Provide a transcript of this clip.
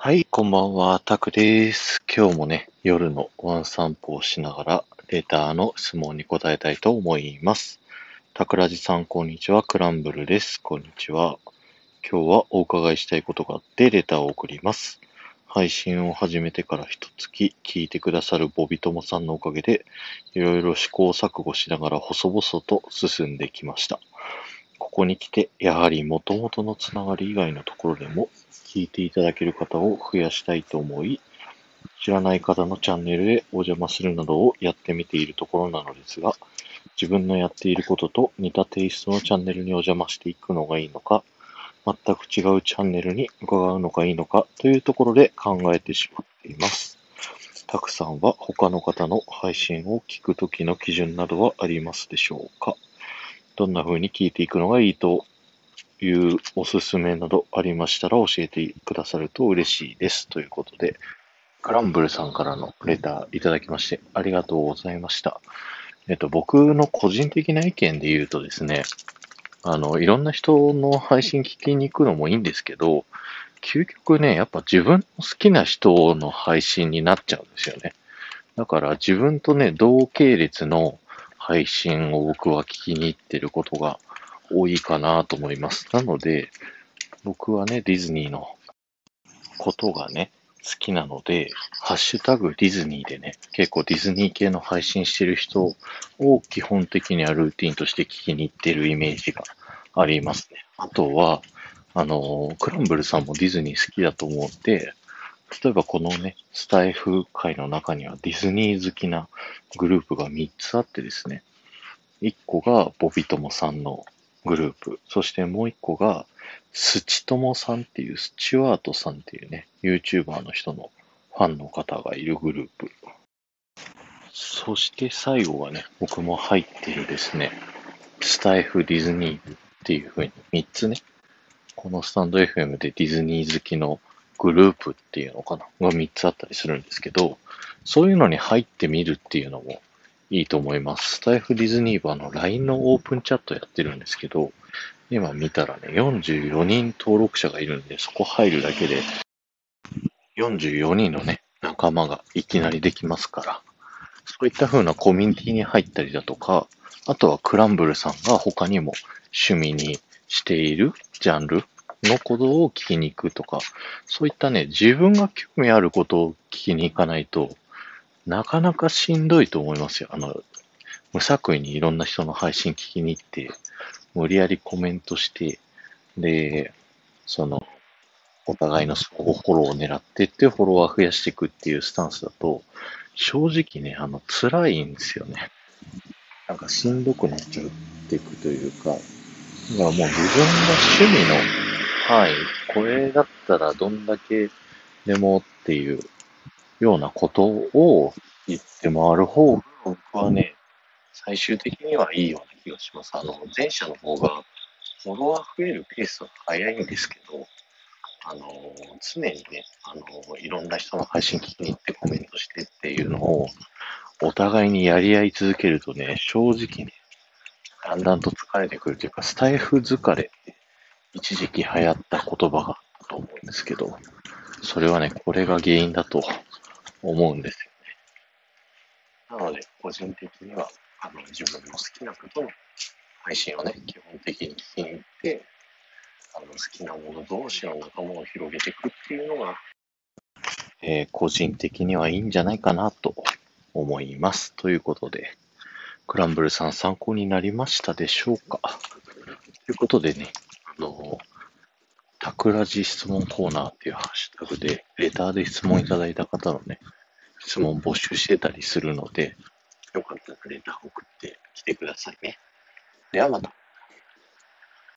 はい、こんばんは、タクです。今日もね、夜のワン散歩をしながら、レターの質問に答えたいと思います。タクラジさん、こんにちは。クランブルです。こんにちは。今日はお伺いしたいことがあって、レターを送ります。配信を始めてから一月、聞いてくださるボビトモさんのおかげで、いろいろ試行錯誤しながら細々と進んできました。ここに来て、やはり元々のつながり以外のところでも、聞いていただける方を増やしたいと思い、知らない方のチャンネルへお邪魔するなどをやってみているところなのですが、自分のやっていることと似たテイストのチャンネルにお邪魔していくのがいいのか、全く違うチャンネルに伺うのがいいのかというところで考えてしまっています。たくさんは他の方の配信を聞くときの基準などはありますでしょうか？どんな風に聞いていくのがいいというおすすめなどありましたら教えてくださると嬉しいです。ということで、クランブルさんからのレターいただきましてありがとうございました。僕の個人的な意見で言うとですね、いろんな人の配信聞きに行くのもいいんですけど、究極ね、やっぱ自分の好きな人の配信になっちゃうんですよね。だから自分とね、同系列の配信を僕は聞きに行ってることが多いかなと思います。なので、僕はね、ディズニーのことがね、好きなので、ハッシュタグディズニーでね、結構ディズニー系の配信してる人を基本的にはルーティンとして聞きに行ってるイメージがありますね。あとは、クランブルさんもディズニー好きだと思うんで、例えばこのね、スタイフ界の中にはディズニー好きなグループが3つあってですね、1個がボビトモさんのグループ、そしてもう一個がスチトモさんっていうスチュワートさんっていうね YouTuber の人のファンの方がいるグループ、そして最後はね僕も入っているですねスタイフディズニーっていう風に3つねこのスタンド FM でディズニー好きのグループっていうのかなが3つあったりするんですけど、そういうのに入ってみるっていうのもいいと思います。スタイフディズニーバーの LINE のオープンチャットやってるんですけど、今見たらね、44人登録者がいるんで、そこ入るだけで、44人のね、仲間がいきなりできますから、そういった風なコミュニティに入ったりだとか、あとはクランブルさんが他にも趣味にしているジャンルのことを聞きに行くとか、そういったね、自分が興味あることを聞きに行かないと、なかなかしんどいと思いますよ。無作為にいろんな人の配信聞きに行って、無理やりコメントして、で、お互いのフォローを狙ってって、フォロワー増やしていくっていうスタンスだと、正直ね、辛いんですよね。なんかしんどくなっちゃっていくというか、だからもう自分の趣味の範囲、これだったらどんだけでもっていう、ようなことを言って回る方が僕はね、最終的にはいいような気がします。前者の方がフォロワー増えるペースは早いんですけど、常にね、いろんな人の配信聞きに行ってコメントしてっていうのをお互いにやり合い続けるとね、正直ね、だんだんと疲れてくるというか、スタイフ疲れって一時期流行った言葉があったと思うんですけど、それはね、これが原因だと思うんですよね。なので、個人的には、自分の好きなことの配信をね、基本的に聞きに行って、好きなもの同士の仲間を広げていくっていうのが、個人的にはいいんじゃないかなと思います。ということで、クランブルさん参考になりましたでしょうか？ということでね、タクラジ質問コーナーっていうハッシュタグで、レターで質問いただいた方のね、質問募集してたりするので、よかったらレター送ってきてくださいね。ではまた。